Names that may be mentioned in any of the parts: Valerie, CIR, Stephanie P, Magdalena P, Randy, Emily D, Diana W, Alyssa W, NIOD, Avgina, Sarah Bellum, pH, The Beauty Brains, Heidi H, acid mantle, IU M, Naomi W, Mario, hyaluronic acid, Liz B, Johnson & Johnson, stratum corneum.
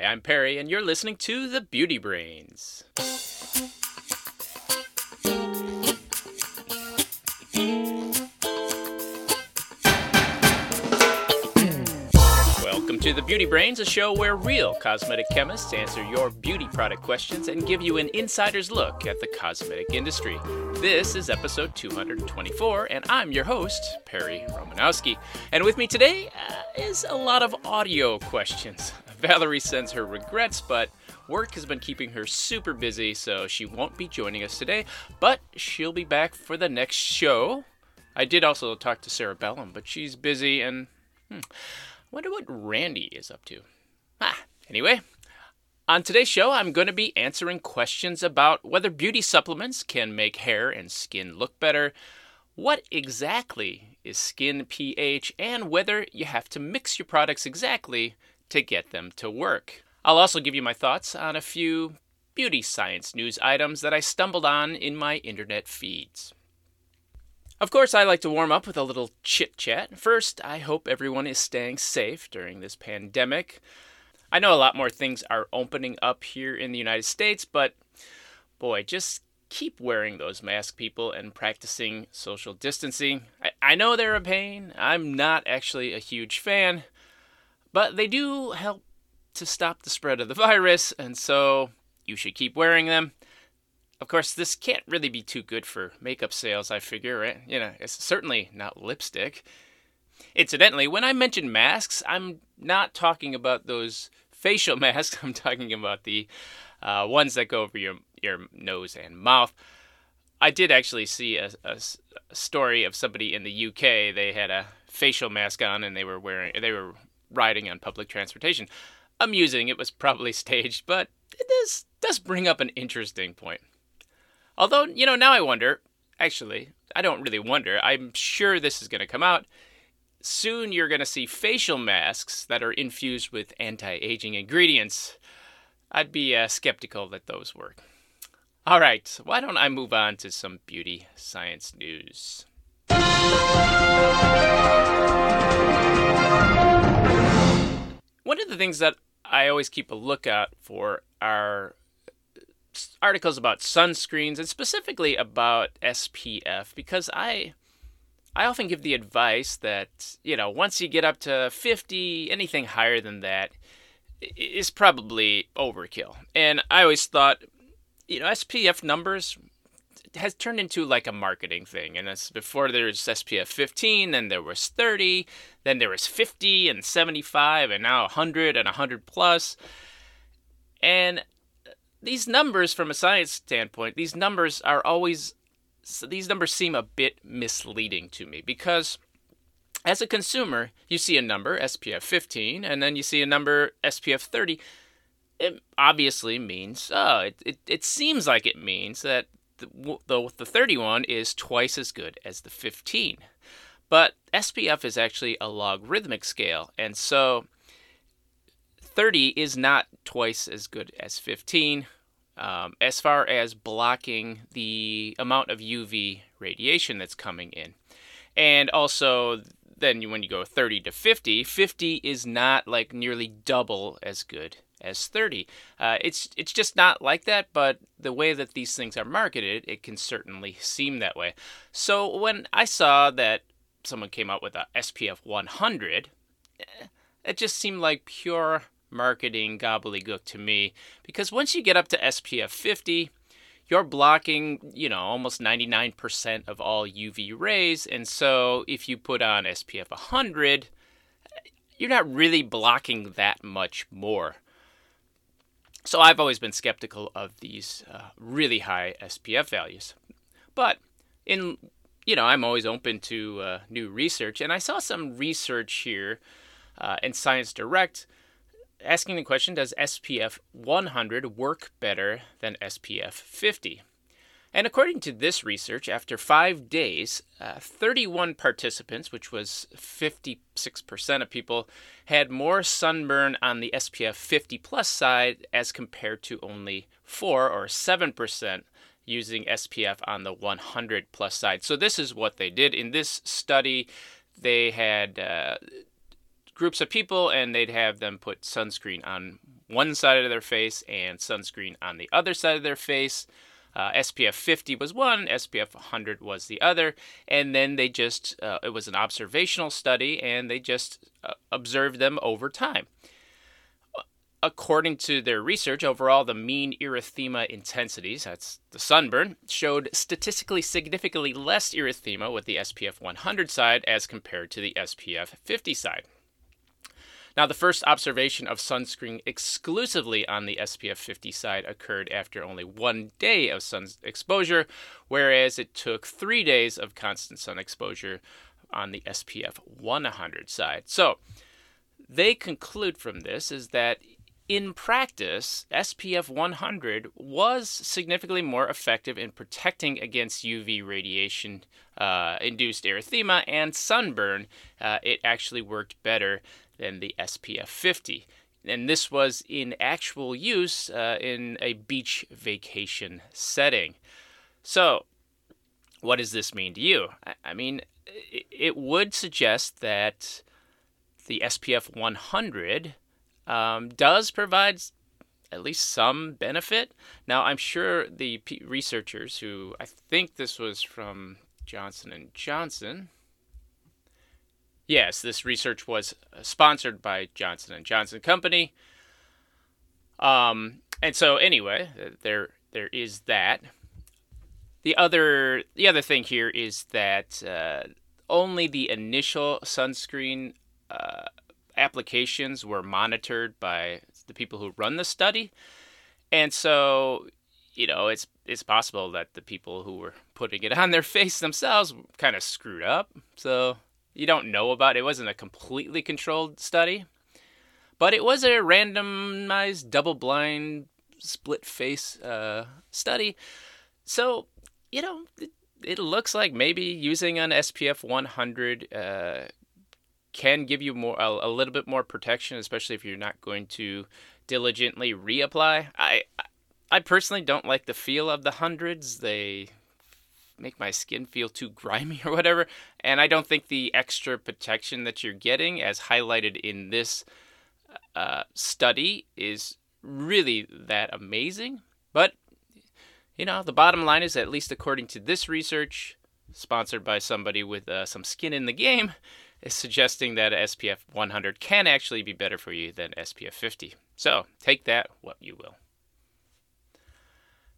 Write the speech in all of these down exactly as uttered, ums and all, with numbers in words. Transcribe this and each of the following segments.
Hi, I'm Perry, and you're listening to The Beauty Brains. Welcome to The Beauty Brains, a show where real cosmetic chemists answer your beauty product questions and give you an insider's look at the cosmetic industry. This is episode two hundred twenty-four, and I'm your host, Perry Romanowski. And with me today uh, is a lot of audio questions. Valerie sends her regrets, but work has been keeping her super busy, so she won't be joining us today, but she'll be back for the next show. I did also talk to Sarah Bellum, but she's busy, and hmm, wonder what Randy is up to. Ah, anyway, on today's show, I'm going to be answering questions about whether beauty supplements can make hair and skin look better, what exactly is skin pH, and whether you have to mix your products exactly to get them to work. I'll also give you my thoughts on a few beauty science news items that I stumbled on in my internet feeds. Of course, I like to warm up with a little chit-chat. First, I hope everyone is staying safe during this pandemic. I know a lot more things are opening up here in the United States, but boy, just keep wearing those masks, people, and practicing social distancing. I, I know they're a pain. I'm not actually a huge fan, but they do help to stop the spread of the virus, and so you should keep wearing them. Of course, this can't really be too good for makeup sales, I figure, right? You know, it's certainly not lipstick. Incidentally, when I mention masks, I'm not talking about those facial masks. I'm talking about the uh, ones that go over your, your nose and mouth. I did actually see a, a, a story of somebody in the U K. They had a facial mask on, and they were wearing... they were riding on public transportation. Amusing, it was probably staged, but it does, does bring up an interesting point. Although, you know, now I wonder, actually, I don't really wonder, I'm sure this is going to come out. Soon you're going to see facial masks that are infused with anti-aging ingredients. I'd be uh, skeptical that those work. All right, why don't I move on to some beauty science news? One of the things that I always keep a lookout for are articles about sunscreens, and specifically about S P F, because I I often give the advice that, you know, once you get up to fifty, anything higher than that is probably overkill. And I always thought, you know, S P F numbers has turned into like a marketing thing. And that's before there was S P F fifteen, then there was thirty, then there was fifty and seventy-five, and now one hundred and one hundred plus. And these numbers, from a science standpoint, these numbers are always, these numbers seem a bit misleading to me, because as a consumer, you see a number, S P F fifteen, and then you see a number, S P F thirty. It obviously means, oh, it, it, it seems like it means that The, the, the thirty-one is twice as good as the fifteen. But S P F is actually a logarithmic scale, and so thirty is not twice as good as fifteen um, as far as blocking the amount of U V radiation that's coming in. And also, then when you go thirty to fifty, fifty is not like nearly double as good as thirty. Uh, it's it's just not like that, but the way that these things are marketed, it can certainly seem that way. So when I saw that someone came out with a S P F one hundred, it just seemed like pure marketing gobbledygook to me, because once you get up to S P F fifty, you're blocking, you know, almost ninety-nine percent of all U V rays, and so if you put on S P F one hundred, you're not really blocking that much more. So I've always been skeptical of these uh, really high S P F values. But, in you know, I'm always open to uh, new research. And I saw some research here uh, in Science Direct asking the question, does S P F one hundred work better than S P F fifty? And according to this research, after five days, uh, thirty-one participants, which was fifty-six percent of people, had more sunburn on the S P F fifty plus side as compared to only four or seven percent using S P F on the one hundred plus side. So this is what they did. In this study, they had uh, groups of people, and they'd have them put sunscreen on one side of their face and sunscreen on the other side of their face. Uh, S P F fifty was one, S P F one hundred was the other, and then they just, uh, it was an observational study, and they just uh, observed them over time. According to their research, overall, the mean erythema intensities, that's the sunburn, showed statistically significantly less erythema with the S P F one hundred side as compared to the S P F fifty side. Now, the first observation of sunscreen exclusively on the S P F fifty side occurred after only one day of sun exposure, whereas it took three days of constant sun exposure on the S P F one hundred side. So, they conclude from this is that in practice, S P F one hundred was significantly more effective in protecting against U V radiation-induced uh, erythema and sunburn. Uh, it actually worked better than the S P F fifty. And this was in actual use uh, in a beach vacation setting. So, what does this mean to you? I, I mean, it, it would suggest that the S P F one hundred Um, does provide at least some benefit. Now, I'm sure the p- researchers who, I think this was from Johnson and Johnson. Yes, this research was sponsored by Johnson and Johnson Company. Um, and so anyway, there there is that. The other, the other thing here is that uh, only the initial sunscreen uh, applications were monitored by the people who run the study. And so, you know, it's it's possible that the people who were putting it on their face themselves kind of screwed up. So you don't know about it. It wasn't a completely controlled study, but it was a randomized, double-blind, split-face uh, study. So, you know, it, it looks like maybe using an S P F one hundred uh can give you more a, a little bit more protection, especially if you're not going to diligently reapply. I I personally don't like the feel of the hundreds. They make my skin feel too grimy or whatever. And I don't think the extra protection that you're getting, as highlighted in this uh, study, is really that amazing. But, you know, the bottom line is, at least according to this research, sponsored by somebody with uh, some skin in the game, is suggesting that S P F one hundred can actually be better for you than S P F fifty. So take that what you will.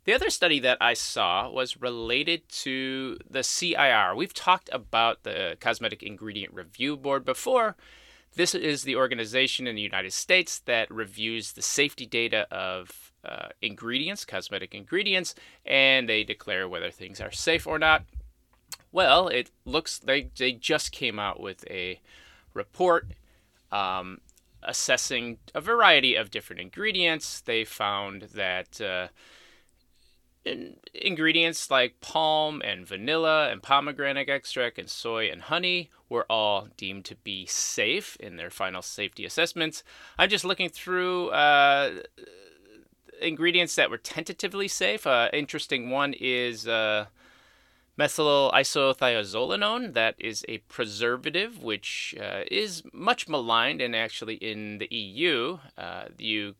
The other study that I saw was related to the C I R. We've talked about the Cosmetic Ingredient Review Board before. This is the organization in the United States that reviews the safety data of uh, ingredients, cosmetic ingredients, and they declare whether things are safe or not. Well, it looks like they just came out with a report um, assessing a variety of different ingredients. They found that uh, in ingredients like palm and vanilla and pomegranate extract and soy and honey were all deemed to be safe in their final safety assessments. I'm just looking through uh, ingredients that were tentatively safe. Uh, interesting one is Uh, methylisothiazolinone, that is a preservative which uh, is much maligned, and actually in the E U, uh, you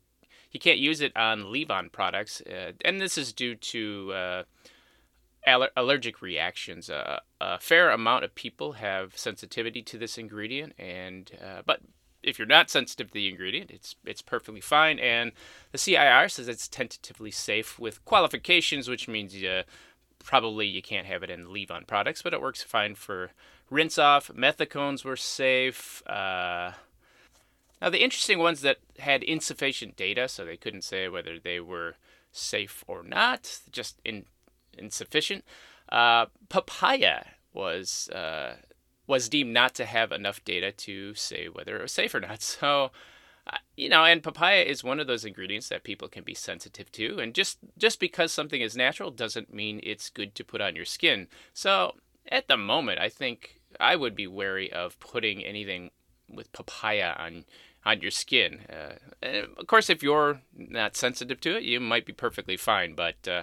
you can't use it on leave-on products, uh, and this is due to uh, aller- allergic reactions. Uh, a fair amount of people have sensitivity to this ingredient, and uh, but if you're not sensitive to the ingredient, it's it's perfectly fine. And the C I R says it's tentatively safe with qualifications, which means Uh, Probably you can't have it in leave-on products, but it works fine for rinse-off. Methicones were safe. Uh, now, the interesting ones that had insufficient data, so they couldn't say whether they were safe or not, just in, insufficient. Uh, papaya was uh, was deemed not to have enough data to say whether it was safe or not. So, you know, and papaya is one of those ingredients that people can be sensitive to. And just, just because something is natural doesn't mean it's good to put on your skin. So at the moment, I think I would be wary of putting anything with papaya on on your skin. Uh, and of course, if you're not sensitive to it, you might be perfectly fine. But uh,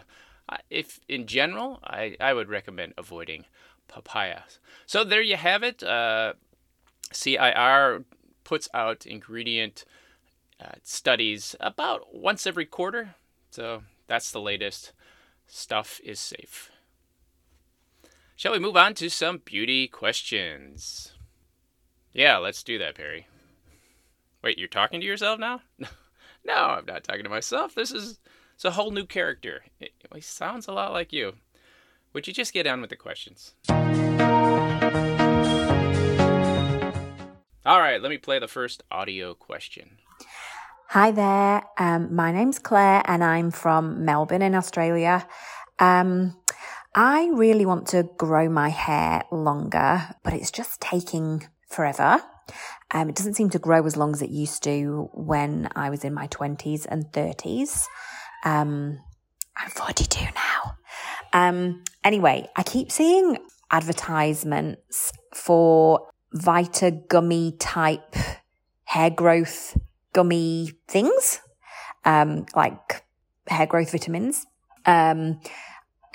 if in general, I, I would recommend avoiding papaya. So there you have it. Uh, C I R puts out ingredient uh, studies about once every quarter. So that's the latest. Stuff is safe. Shall we move on to some beauty questions? Yeah, let's do that, Perry. Wait, you're talking to yourself now? No, I'm not talking to myself. This is it's a whole new character. It, it sounds a lot like you. Would you just get on with the questions? All right, let me play the first audio question. Hi there. Um, my name's Claire, and I'm from Melbourne in Australia. Um, I really want to grow my hair longer, but it's just taking forever. Um, it doesn't seem to grow as long as it used to when I was in my twenties and thirties. Um, I'm forty-two now. Um, anyway, I keep seeing advertisements for Vita gummy type hair growth gummy things, um, like hair growth vitamins. Um,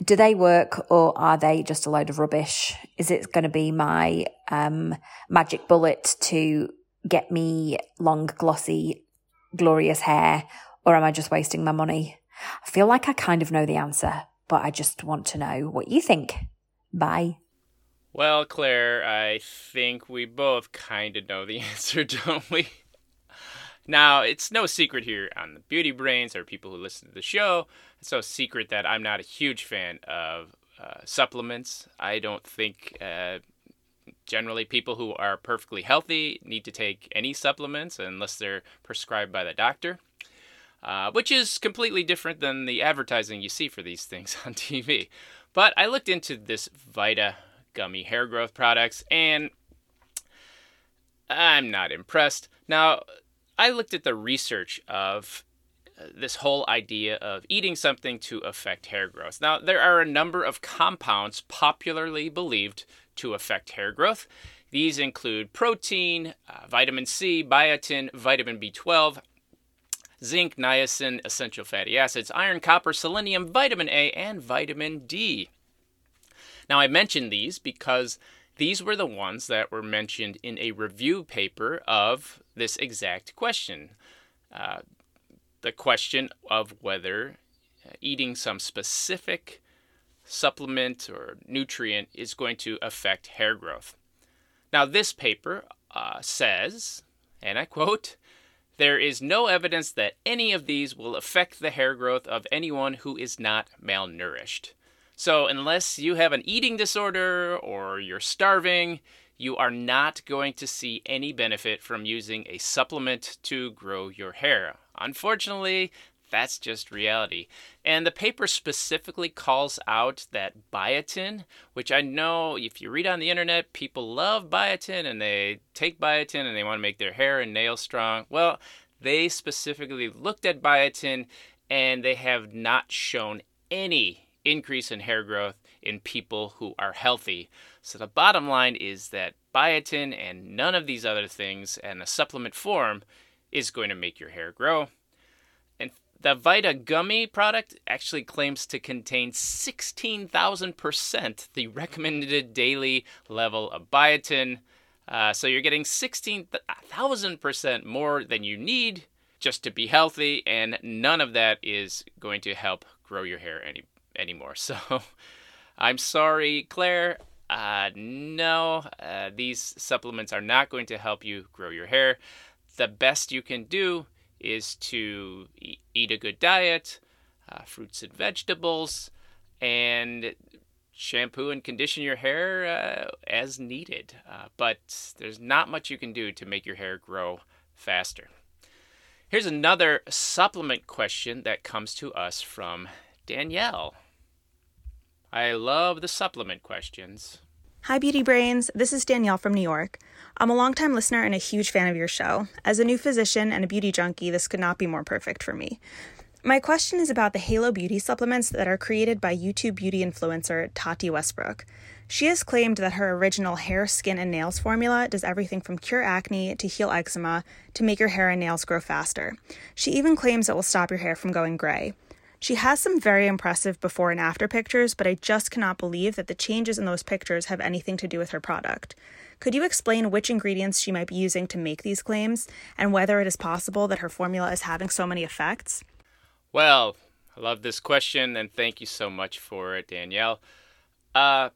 do they work, or are they just a load of rubbish? Is it going to be my um, magic bullet to get me long, glossy, glorious hair, or am I just wasting my money? I feel like I kind of know the answer, but I just want to know what you think. Bye. Well, Claire, I think we both kind of know the answer, don't we? Now, it's no secret here on the Beauty Brains or people who listen to the show. It's no secret that I'm not a huge fan of uh, supplements. I don't think uh, generally people who are perfectly healthy need to take any supplements unless they're prescribed by the doctor. Uh, which is completely different than the advertising you see for these things on T V. But I looked into this Vita gummy hair growth products, and I'm not impressed. Now, I looked at the research of this whole idea of eating something to affect hair growth. Now, there are a number of compounds popularly believed to affect hair growth. These include protein, uh, vitamin C, biotin, vitamin B twelve, zinc, niacin, essential fatty acids, iron, copper, selenium, vitamin A, and vitamin D. Now, I mentioned these because these were the ones that were mentioned in a review paper of this exact question. Uh, the question of whether eating some specific supplement or nutrient is going to affect hair growth. Now, this paper uh, says, and I quote, "There is no evidence that any of these will affect the hair growth of anyone who is not malnourished." So unless you have an eating disorder or you're starving, you are not going to see any benefit from using a supplement to grow your hair. Unfortunately, that's just reality. And the paper specifically calls out that biotin, which I know if you read on the internet, people love biotin and they take biotin and they want to make their hair and nails strong. Well, they specifically looked at biotin and they have not shown any increase in hair growth in people who are healthy. So the bottom line is that biotin and none of these other things in a supplement form is going to make your hair grow. The Vita gummy product actually claims to contain sixteen thousand percent the recommended daily level of biotin. Uh, so you're getting sixteen thousand percent more than you need just to be healthy, and none of that is going to help grow your hair any anymore. So I'm sorry, Claire. Uh, no, uh, these supplements are not going to help you grow your hair. The best you can do is to eat a good diet, uh, fruits and vegetables, and shampoo and condition your hair uh, as needed. Uh, but there's not much you can do to make your hair grow faster. Here's another supplement question that comes to us from Danielle. I love the supplement questions. Hi, Beauty Brains. This is Danielle from New York. I'm a longtime listener and a huge fan of your show. As a new physician and a beauty junkie, this could not be more perfect for me. My question is about the Halo Beauty supplements that are created by YouTube beauty influencer Tati Westbrook. She has claimed that her original hair, skin, and nails formula does everything from cure acne to heal eczema to make your hair and nails grow faster. She even claims it will stop your hair from going gray. She has some very impressive before and after pictures, but I just cannot believe that the changes in those pictures have anything to do with her product. Could you explain which ingredients she might be using to make these claims, and whether it is possible that her formula is having so many effects? Well, I love this question, and thank you so much for it, Danielle. Uh,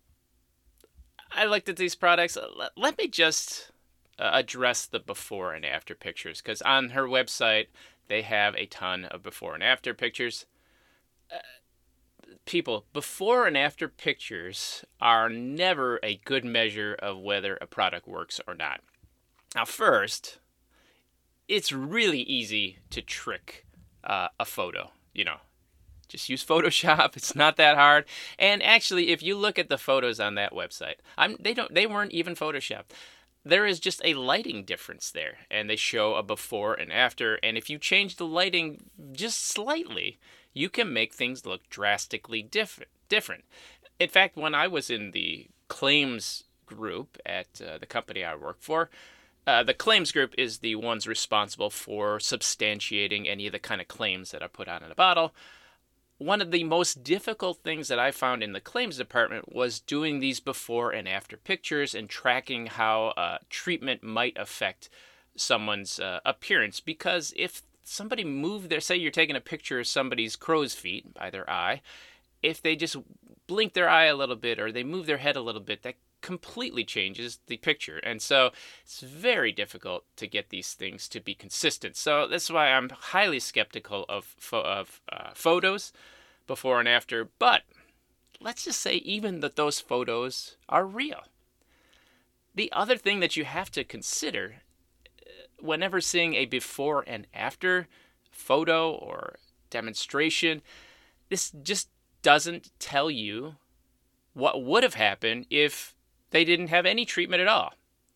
I looked at these products. Let me just uh, address the before and after pictures, because on her website, they have a ton of before and after pictures. Uh, people, before and after pictures are never a good measure of whether a product works or not. Now, first, it's really easy to trick uh, a photo, you know. Just use Photoshop. It's not that hard. And actually, if you look at the photos on that website, I'm, they don't they weren't even Photoshopped. There is just a lighting difference there, and they show a before and after. And if you change the lighting just slightly, you can make things look drastically diff- different. In fact, when I was in the claims group at uh, the company I work for, Uh, the claims group is the ones responsible for substantiating any of the kind of claims that I put out in a bottle. One of the most difficult things that I found in the claims department was doing these before and after pictures and tracking how uh, treatment might affect someone's uh, appearance. Because if somebody moved their, say you're taking a picture of somebody's crow's feet by their eye, if they just blink their eye a little bit or they move their head a little bit, that completely changes the picture. And so it's very difficult to get these things to be consistent. So that's why I'm highly skeptical of fo- of uh, photos before and after. But let's just say even that those photos are real. The other thing that you have to consider whenever seeing a before and after photo or demonstration, this just doesn't tell you what would have happened if they didn't have any treatment at all.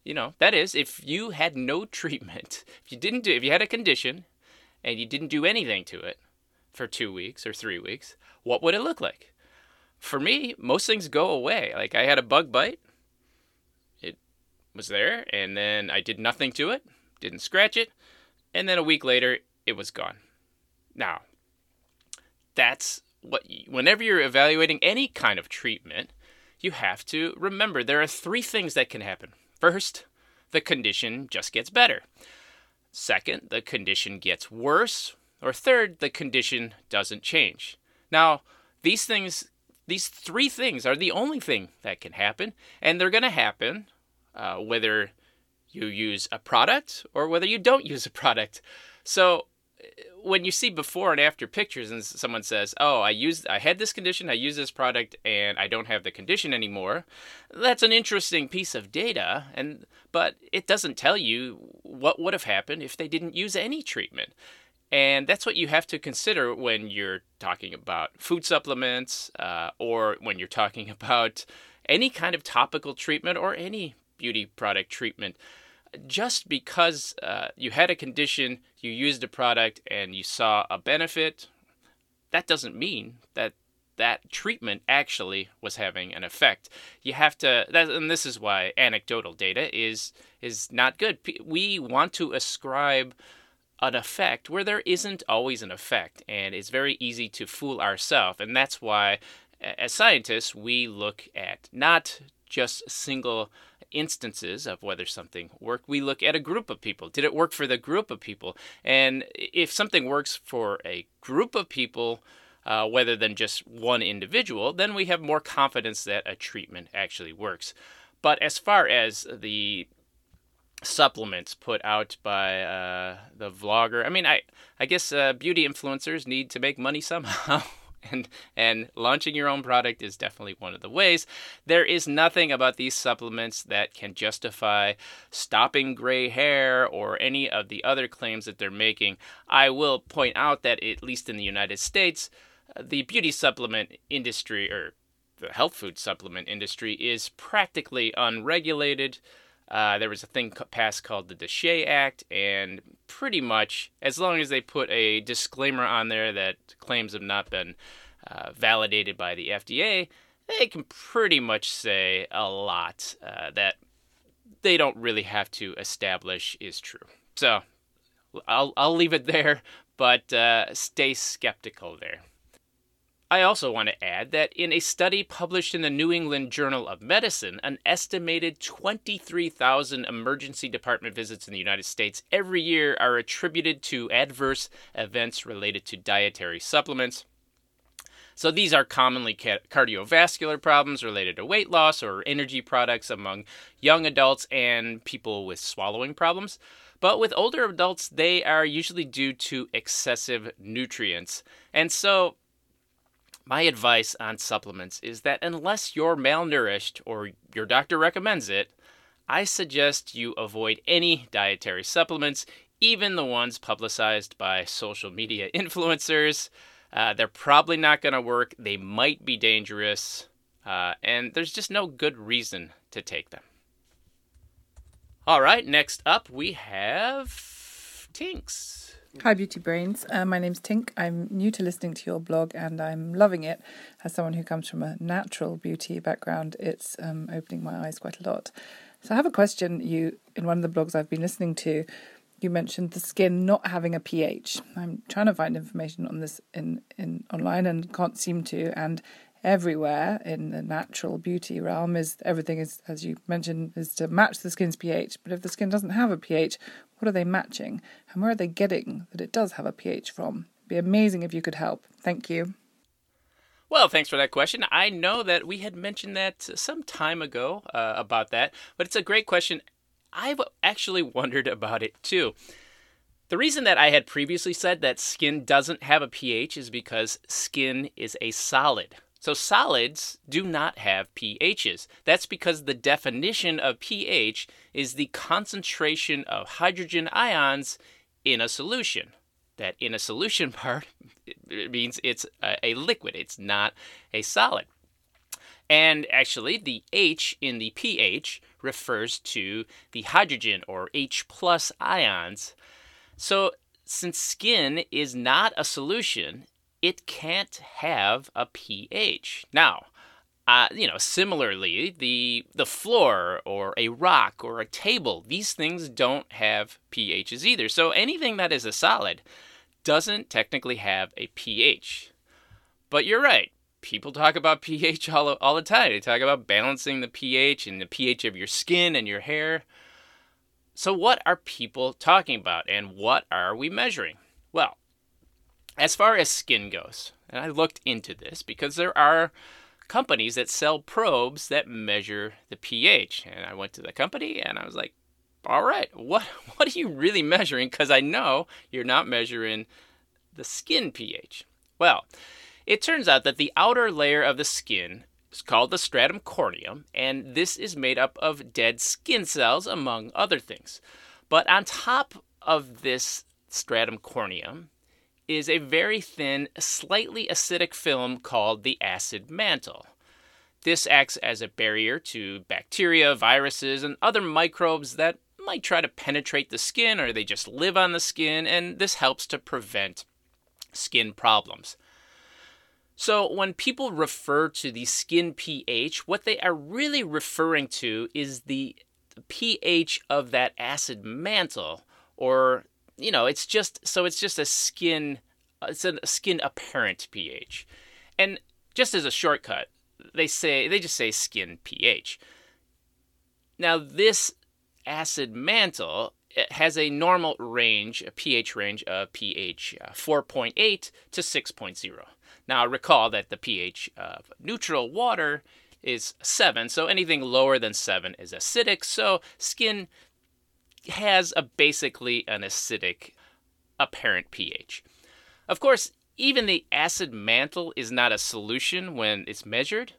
You know, that is, if you had no treatment, if you didn't do, if you had a condition and you didn't do anything to it for two weeks or three weeks, what would it look like? For me, most things go away. Like I had a bug bite. It was there and then I did nothing to it, didn't scratch it. And then a week later, it was gone. Now, that's what, whenever you're evaluating any kind of treatment, you have to remember there are three things that can happen. First, the condition just gets better. Second, the condition gets worse. Or third, the condition doesn't change. Now, these things, these three things are the only thing that can happen, and they're going to happen uh, whether you use a product or whether you don't use a product. So when you see before and after pictures and someone says, oh, I used, I had this condition, I used this product, and I don't have the condition anymore, that's an interesting piece of data, and but it doesn't tell you what would have happened if they didn't use any treatment. And that's what you have to consider when you're talking about food supplements uh, or when you're talking about any kind of topical treatment or any beauty product treatment. Just because uh, you had a condition, you used a product, and you saw a benefit, that doesn't mean that that treatment actually was having an effect. You have to, that, and this is why anecdotal data is is not good. We want to ascribe an effect where there isn't always an effect, and it's very easy to fool ourselves. And that's why, as scientists, we look at not just single instances of whether something worked. We look at a group of people. Did it work for the group of people? And if something works for a group of people, uh, rather than just one individual, then we have more confidence that a treatment actually works. But as far as the supplements put out by uh, the vlogger, I mean, I, I guess uh, beauty influencers need to make money somehow. And and launching your own product is definitely one of the ways. There is nothing about these supplements that can justify stopping gray hair or any of the other claims that they're making. I will point out that, at least in the United States, the beauty supplement industry or the health food supplement industry is practically unregulated. Uh, there was a thing passed called the D S H E A Act, and pretty much as long as they put a disclaimer on there that claims have not been uh, validated by the F D A, they can pretty much say a lot uh, that they don't really have to establish is true. So I'll, I'll leave it there, but uh, stay skeptical there. I also want to add that in a study published in the New England Journal of Medicine, an estimated twenty-three thousand emergency department visits in the United States every year are attributed to adverse events related to dietary supplements. So these are commonly ca- cardiovascular problems related to weight loss or energy products among young adults and people with swallowing problems. But with older adults, they are usually due to excessive nutrients. And so my advice on supplements is that unless you're malnourished or your doctor recommends it, I suggest you avoid any dietary supplements, even the ones publicized by social media influencers. Uh, they're probably not going to work. They might be dangerous. Uh, and there's just no good reason to take them. All right, next up we have Tinks. Hi, Beauty Brains. Uh, my name's Tink. I'm new to listening to your blog and I'm loving it. As someone who comes from a natural beauty background, it's um, opening my eyes quite a lot. So I have a question. You, in one of the blogs I've been listening to, you mentioned the skin not having a pH. I'm trying to find information on this in, in online and can't seem to. And everywhere in the natural beauty realm is everything is, as you mentioned, is to match the skin's pH. But if the skin doesn't have a pH, what are they matching? And where are they getting that it does have a pH from? It'd be amazing if you could help. Thank you. Well, thanks for that question. I know that we had mentioned that some time ago uh, about that, but it's a great question. I've actually wondered about it too. The reason that I had previously said that skin doesn't have a pH is because skin is a solid. So solids do not have pHs. That's because the definition of pH is the concentration of hydrogen ions in a solution. That in a solution part it means it's a liquid. It's not a solid. And actually, the H in the pH refers to the hydrogen or H plus ions. So since skin is not a solution, it can't have a pH. Now, uh, you know, similarly, the the floor or a rock or a table, these things don't have pHs either. So anything that is a solid doesn't technically have a pH. But you're right. People talk about pH all, all the time. They talk about balancing the pH and the pH of your skin and your hair. So what are people talking about and what are we measuring? Well, as far as skin goes, and I looked into this because there are companies that sell probes that measure the pH. And I went to the company and I was like, all right, what, what are you really measuring? Because I know you're not measuring the skin pH. Well, it turns out that the outer layer of the skin is called the stratum corneum, and this is made up of dead skin cells, among other things. But on top of this stratum corneum is a very thin, slightly acidic film called the acid mantle. This acts as a barrier to bacteria, viruses, and other microbes that might try to penetrate the skin, or they just live on the skin, and this helps to prevent skin problems. So when people refer to the skin pH, what they are really referring to is the pH of that acid mantle, or, you know, it's just, so it's just a skin, it's a skin apparent pH. And just as a shortcut, they say, they just say skin pH. Now this acid mantle, it has a normal range, a pH range of pH four point eight to six point oh. Now, recall that the pH of neutral water is seven, so anything lower than seven is acidic, so skin has a basically an acidic apparent pH. Of course, even the acid mantle is not a solution when it's measured,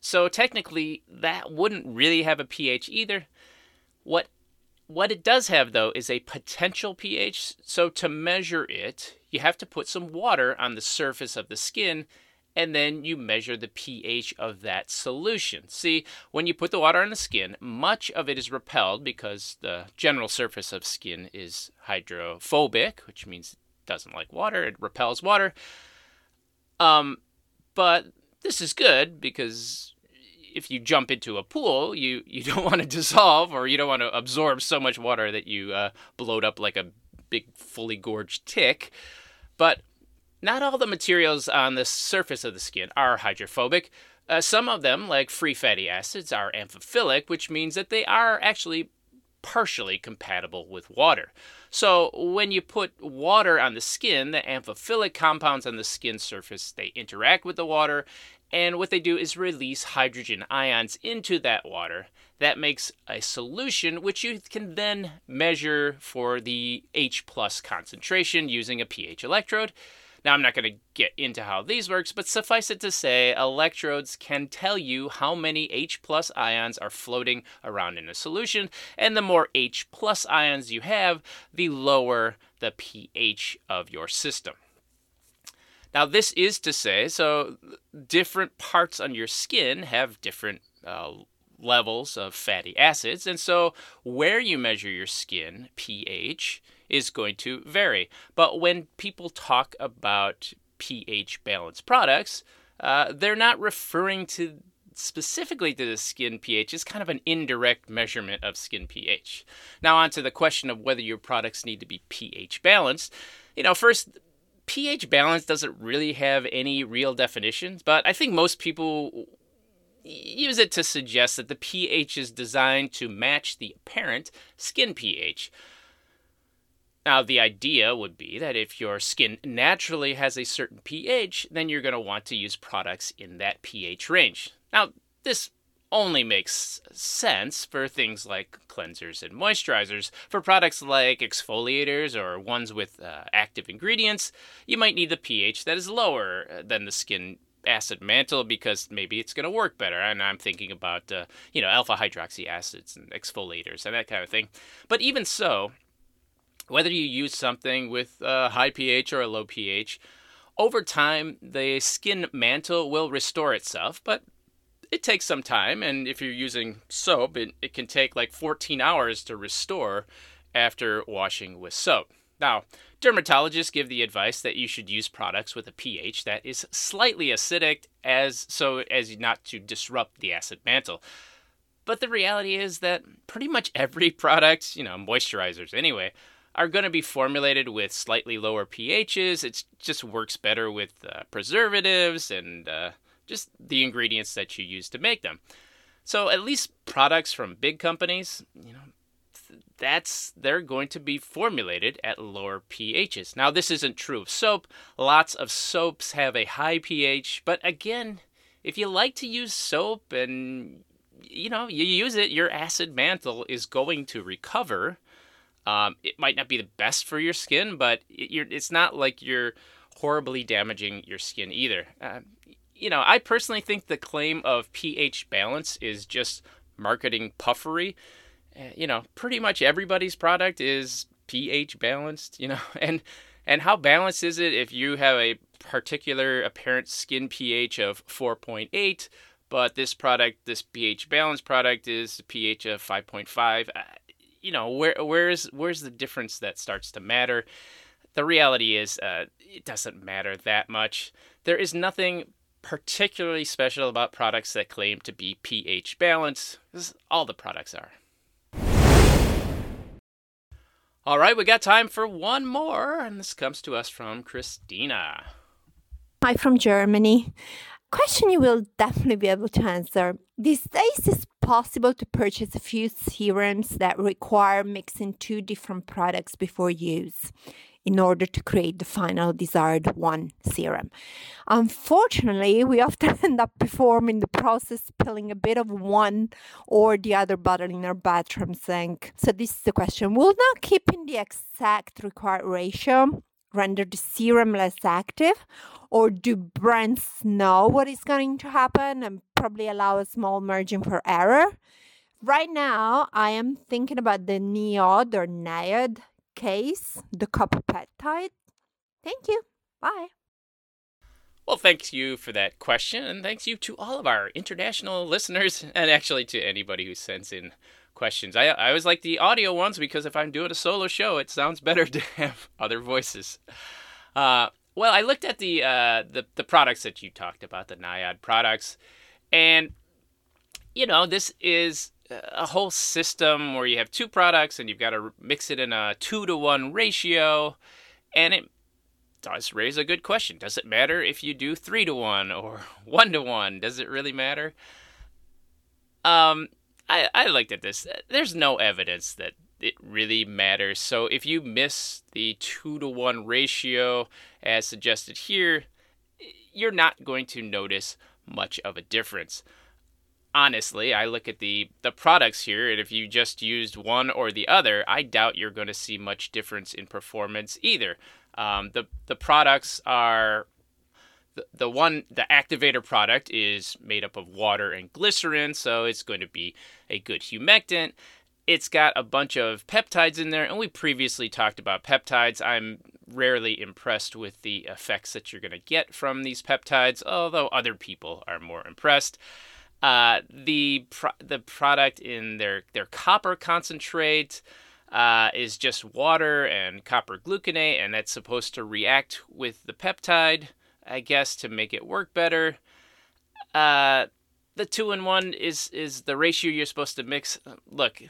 so technically that wouldn't really have a pH either. What What it does have, though, is a potential pH. So to measure it, you have to put some water on the surface of the skin, and then you measure the pH of that solution. See, when you put the water on the skin, much of it is repelled because the general surface of skin is hydrophobic, which means it doesn't like water. It repels water. Um, but this is good because if you jump into a pool, you, you don't want to dissolve, or you don't want to absorb so much water that you uh, bloat up like a big fully gorged tick. But Not all the materials on the surface of the skin are hydrophobic. Uh, some of them, like free fatty acids, are amphiphilic, which means that they are actually partially compatible with water. So when you put water on the skin, the amphiphilic compounds on the skin surface, they interact with the water, and what they do is release hydrogen ions into that water. That makes a solution, which you can then measure for the H plus concentration using a pH electrode. Now, I'm not going to get into how these works, but suffice it to say, electrodes can tell you how many H plus ions are floating around in a solution, and the more H plus ions you have, the lower the pH of your system. Now, this is to say, so different parts on your skin have different uh, levels of fatty acids, and so where you measure your skin pH is going to vary. But when people talk about pH balanced products, uh, they're not referring to specifically to the skin pH. It's kind of an indirect measurement of skin pH. Now on to the question of whether your products need to be pH balanced. You know, first, pH balance doesn't really have any real definitions, but I think most people use it to suggest that the pH is designed to match the apparent skin pH. Now, the idea would be that if your skin naturally has a certain pH, then you're going to want to use products in that pH range. Now, this only makes sense for things like cleansers and moisturizers. For products like exfoliators or ones with uh, active ingredients, you might need the pH that is lower than the skin acid mantle because maybe it's going to work better. And I'm thinking about, uh, you know, alpha hydroxy acids and exfoliators and that kind of thing. But even so, whether you use something with a high pH or a low pH, over time, the skin mantle will restore itself, but it takes some time. And if you're using soap, it, it can take like fourteen hours to restore after washing with soap. Now, dermatologists give the advice that you should use products with a pH that is slightly acidic as so as not to disrupt the acid mantle. But the reality is that pretty much every product, you know, moisturizers anyway, are going to be formulated with slightly lower pHs. It just works better with uh, preservatives and uh, just the ingredients that you use to make them. So at least products from big companies, you know, that's they're going to be formulated at lower pHs. Now, this isn't true of soap. Lots of soaps have a high pH, but again, if you like to use soap and you know you use it, your acid mantle is going to recover. Um, it might not be the best for your skin, but it, you're, it's not like you're horribly damaging your skin either. Uh, you know, I personally think the claim of pH balance is just marketing puffery. Uh, you know, pretty much everybody's product is pH balanced, you know, and and how balanced is it if you have a particular apparent skin pH of four point eight, but this product, this pH balanced product is a pH of five point five? Uh, You know, where where's where's the difference that starts to matter? The reality is uh, it doesn't matter that much. There is nothing particularly special about products that claim to be pH balanced. This is all the products are. All right, we got time for one more, and this comes to us from Christina. Hi, from Germany. Question you will definitely be able to answer. These days it's possible to purchase a few serums that require mixing two different products before use in order to create the final desired one serum. Unfortunately, we often end up performing the process spilling a bit of one or the other bottle in our bathroom sink. So this is the question. Will not keeping the exact required ratio render the serum less active, or do brands know what is going to happen and probably allow a small margin for error? Right now, I am thinking about the N I O D or N I O D case, the copepeptide. Thank you. Bye. Well, thanks you for that question, and thanks you to all of our international listeners, and actually to anybody who sends in questions. I, I always like the audio ones because if I'm doing a solo show, it sounds better to have other voices. Uh, well, I looked at the, uh, the the products that you talked about, the N I O D products, and you know this is a whole system where you have two products and you've got to mix it in a two to one ratio, and it does raise a good question. Does it matter if you do three to one or one to one? Does it really matter? Um, I, I looked at this. There's no evidence that it really matters. So if you miss the two to one ratio as suggested here, you're not going to notice much of a difference. Honestly, I look at the, the products here, and if you just used one or the other, I doubt you're going to see much difference in performance either. Um, the the products are, the, the one, the activator product is made up of water and glycerin, so it's going to be a good humectant. It's got a bunch of peptides in there, and we previously talked about peptides. I'm rarely impressed with the effects that you're going to get from these peptides, although other people are more impressed. Uh, the pro- the product in their, their copper concentrate uh, is just water and copper gluconate, and that's supposed to react with the peptide, I guess, to make it work better. Uh, the two in one is, is the ratio you're supposed to mix. Look,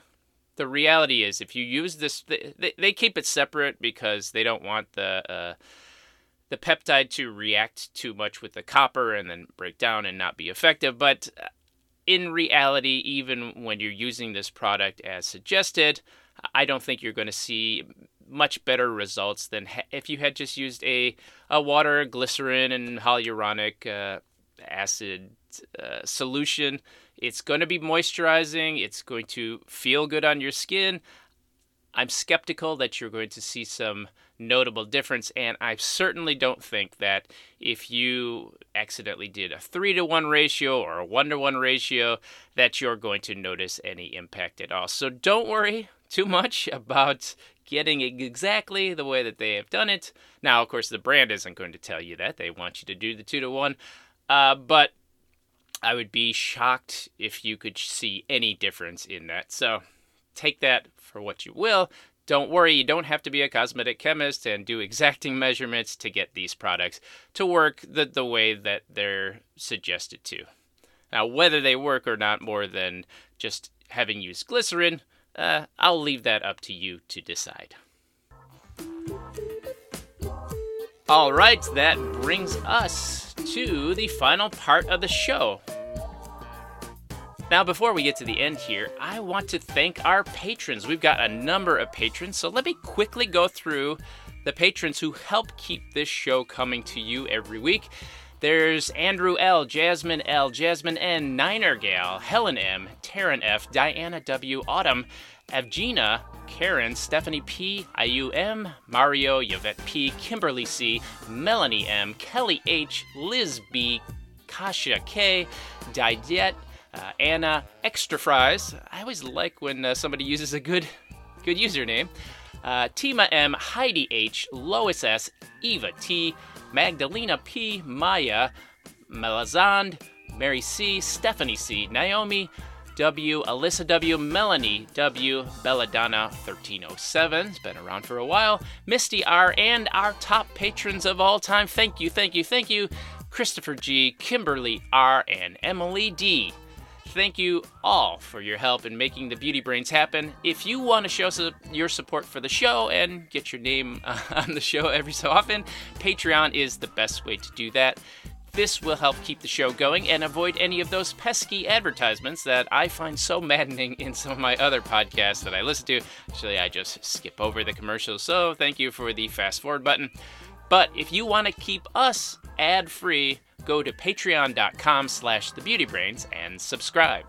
the reality is if you use this, they, they keep it separate because they don't want the... Uh, the peptide to react too much with the copper and then break down and not be effective. But in reality, even when you're using this product as suggested, I don't think you're going to see much better results than ha- if you had just used a, a water, glycerin, and hyaluronic uh, acid uh, solution. It's going to be moisturizing. It's going to feel good on your skin. I'm skeptical that you're going to see some notable difference, and I certainly don't think that if you accidentally did a three to one ratio or a one to one ratio that you're going to notice any impact at all. So don't worry too much about getting it exactly the way that they have done it. Now, of course, the brand isn't going to tell you that. They want you to do the two to one, uh, but I would be shocked if you could see any difference in that. So take that for what you will. Don't worry, you don't have to be a cosmetic chemist and do exacting measurements to get these products to work the, the way that they're suggested to. Now, whether they work or not more than just having used glycerin, uh, I'll leave that up to you to decide. All right, that brings us to the final part of the show. Now, before we get to the end here, I want to thank our patrons. We've got a number of patrons, so let me quickly go through the patrons who help keep this show coming to you every week. There's Andrew L, Jasmine L, Jasmine N, Ninergal, Helen M, Taryn F, Diana W, Autumn, Avgina, Karen, Stephanie P, I U M, Mario, Yvette P, Kimberly C, Melanie M, Kelly H, Liz B, Kasha K, Didet, Uh, Anna Extra Fries. I always like when uh, somebody uses a good good username. Uh, Tima M, Heidi H, Lois S, Eva T, Magdalena P, Maya, Melazand, Mary C, Stephanie C, Naomi W, Alyssa W, Melanie W, Belladonna thirteen oh seven, it's been around for a while, Misty R, and our top patrons of all time. Thank you, thank you, thank you. Christopher G, Kimberly R, and Emily D. Thank you all for your help in making the Beauty Brains happen. If you want to show su- your support for the show and get your name uh, on the show every so often, Patreon is the best way to do that. This will help keep the show going and avoid any of those pesky advertisements that I find so maddening in some of my other podcasts that I listen to. Actually, I just skip over the commercials, so thank you for the fast forward button. But if you want to keep us ad-free, go to patreon.com slash thebeautybrains and subscribe.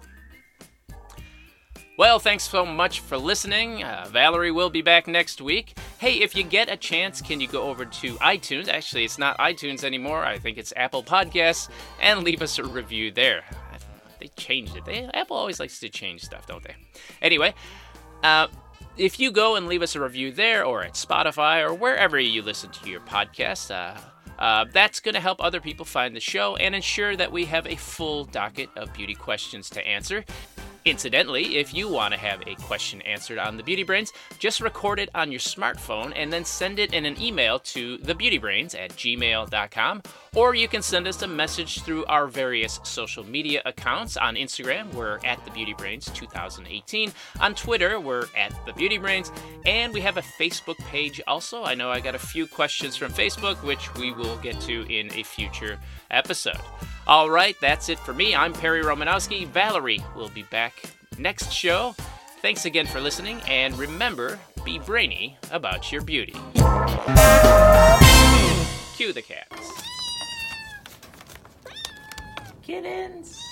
Well, thanks so much for listening. Uh, Valerie will be back next week. Hey, if you get a chance, can you go over to iTunes? Actually, it's not iTunes anymore. I think it's Apple Podcasts. And leave us a review there. They changed it. They, Apple always likes to change stuff, don't they? Anyway, uh... if you go and leave us a review there or at Spotify or wherever you listen to your podcast, uh, uh, that's going to help other people find the show and ensure that we have a full docket of beauty questions to answer. Incidentally, if you want to have a question answered on The Beauty Brains, just record it on your smartphone and then send it in an email to thebeautybrains at gmail dot com or you can send us a message through our various social media accounts. On Instagram, we're at The Beauty Brains twenty eighteen. On Twitter, we're at The Beauty Brains. And we have a Facebook page also. I know I got a few questions from Facebook, which we will get to in a future episode. All right, that's it for me. I'm Perry Romanowski. Valerie will be back next show. Thanks again for listening, and remember, be brainy about your beauty. Cue the cats. Kittens.